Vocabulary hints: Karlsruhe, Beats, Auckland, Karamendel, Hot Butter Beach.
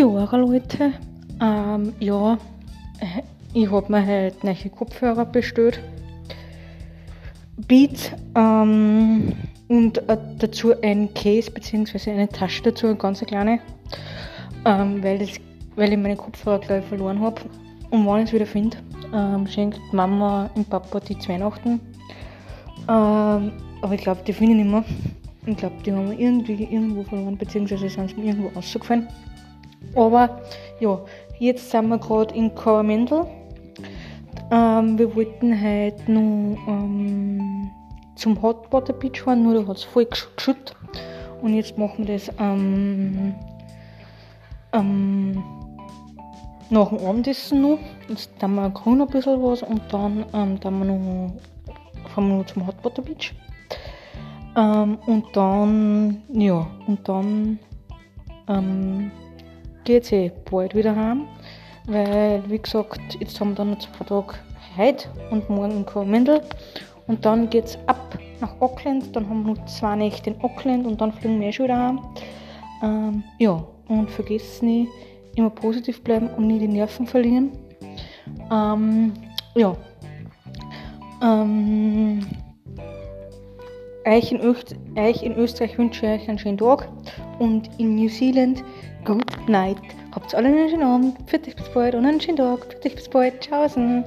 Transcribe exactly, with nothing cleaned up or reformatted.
Die Ohren, Leute. Ähm, ja, ich habe mir halt neue Kopfhörer bestellt. Beats ähm, und äh, dazu ein Case bzw. eine Tasche dazu, eine ganz kleine, ähm, weil, das, weil ich meine Kopfhörer gleich verloren habe. Und wenn ich es wieder finde, ähm, schenkt Mama und Papa die zu Weihnachten. Ähm, aber ich glaube, die finde ich nicht mehr. Ich glaube, die haben wir irgendwie irgendwo verloren, beziehungsweise sind sie mir irgendwo rausgefallen. Aber ja, jetzt sind wir gerade in Karamendel. Ähm, wir wollten halt noch ähm, zum Hot Butter Beach fahren, nur da hat es voll geschüttet. Und jetzt machen wir das ähm, ähm, nach dem Abendessen noch. Jetzt tun wir grün ein bisschen was und dann ähm, tun wir noch, fahren wir noch zum Hot Butter Beach. Ähm, und dann, ja, und dann ähm, geht's eh bald wieder heim, weil, wie gesagt, jetzt haben wir dann noch zwei Tage heute und morgen in Karamendel und dann geht's ab nach Auckland, dann haben wir noch zwei Nächte in Auckland und dann fliegen wir schon wieder heim. Ähm, ja, und vergesst nicht, immer positiv bleiben und nie die Nerven verlieren. Ähm, ja. Ähm, Euch in, Öst- euch in Österreich wünsche ich euch einen schönen Tag und in New Zealand good night. Habt alle einen schönen Abend, für dich bis bald und einen schönen Tag, für dich bis bald, tschaußen.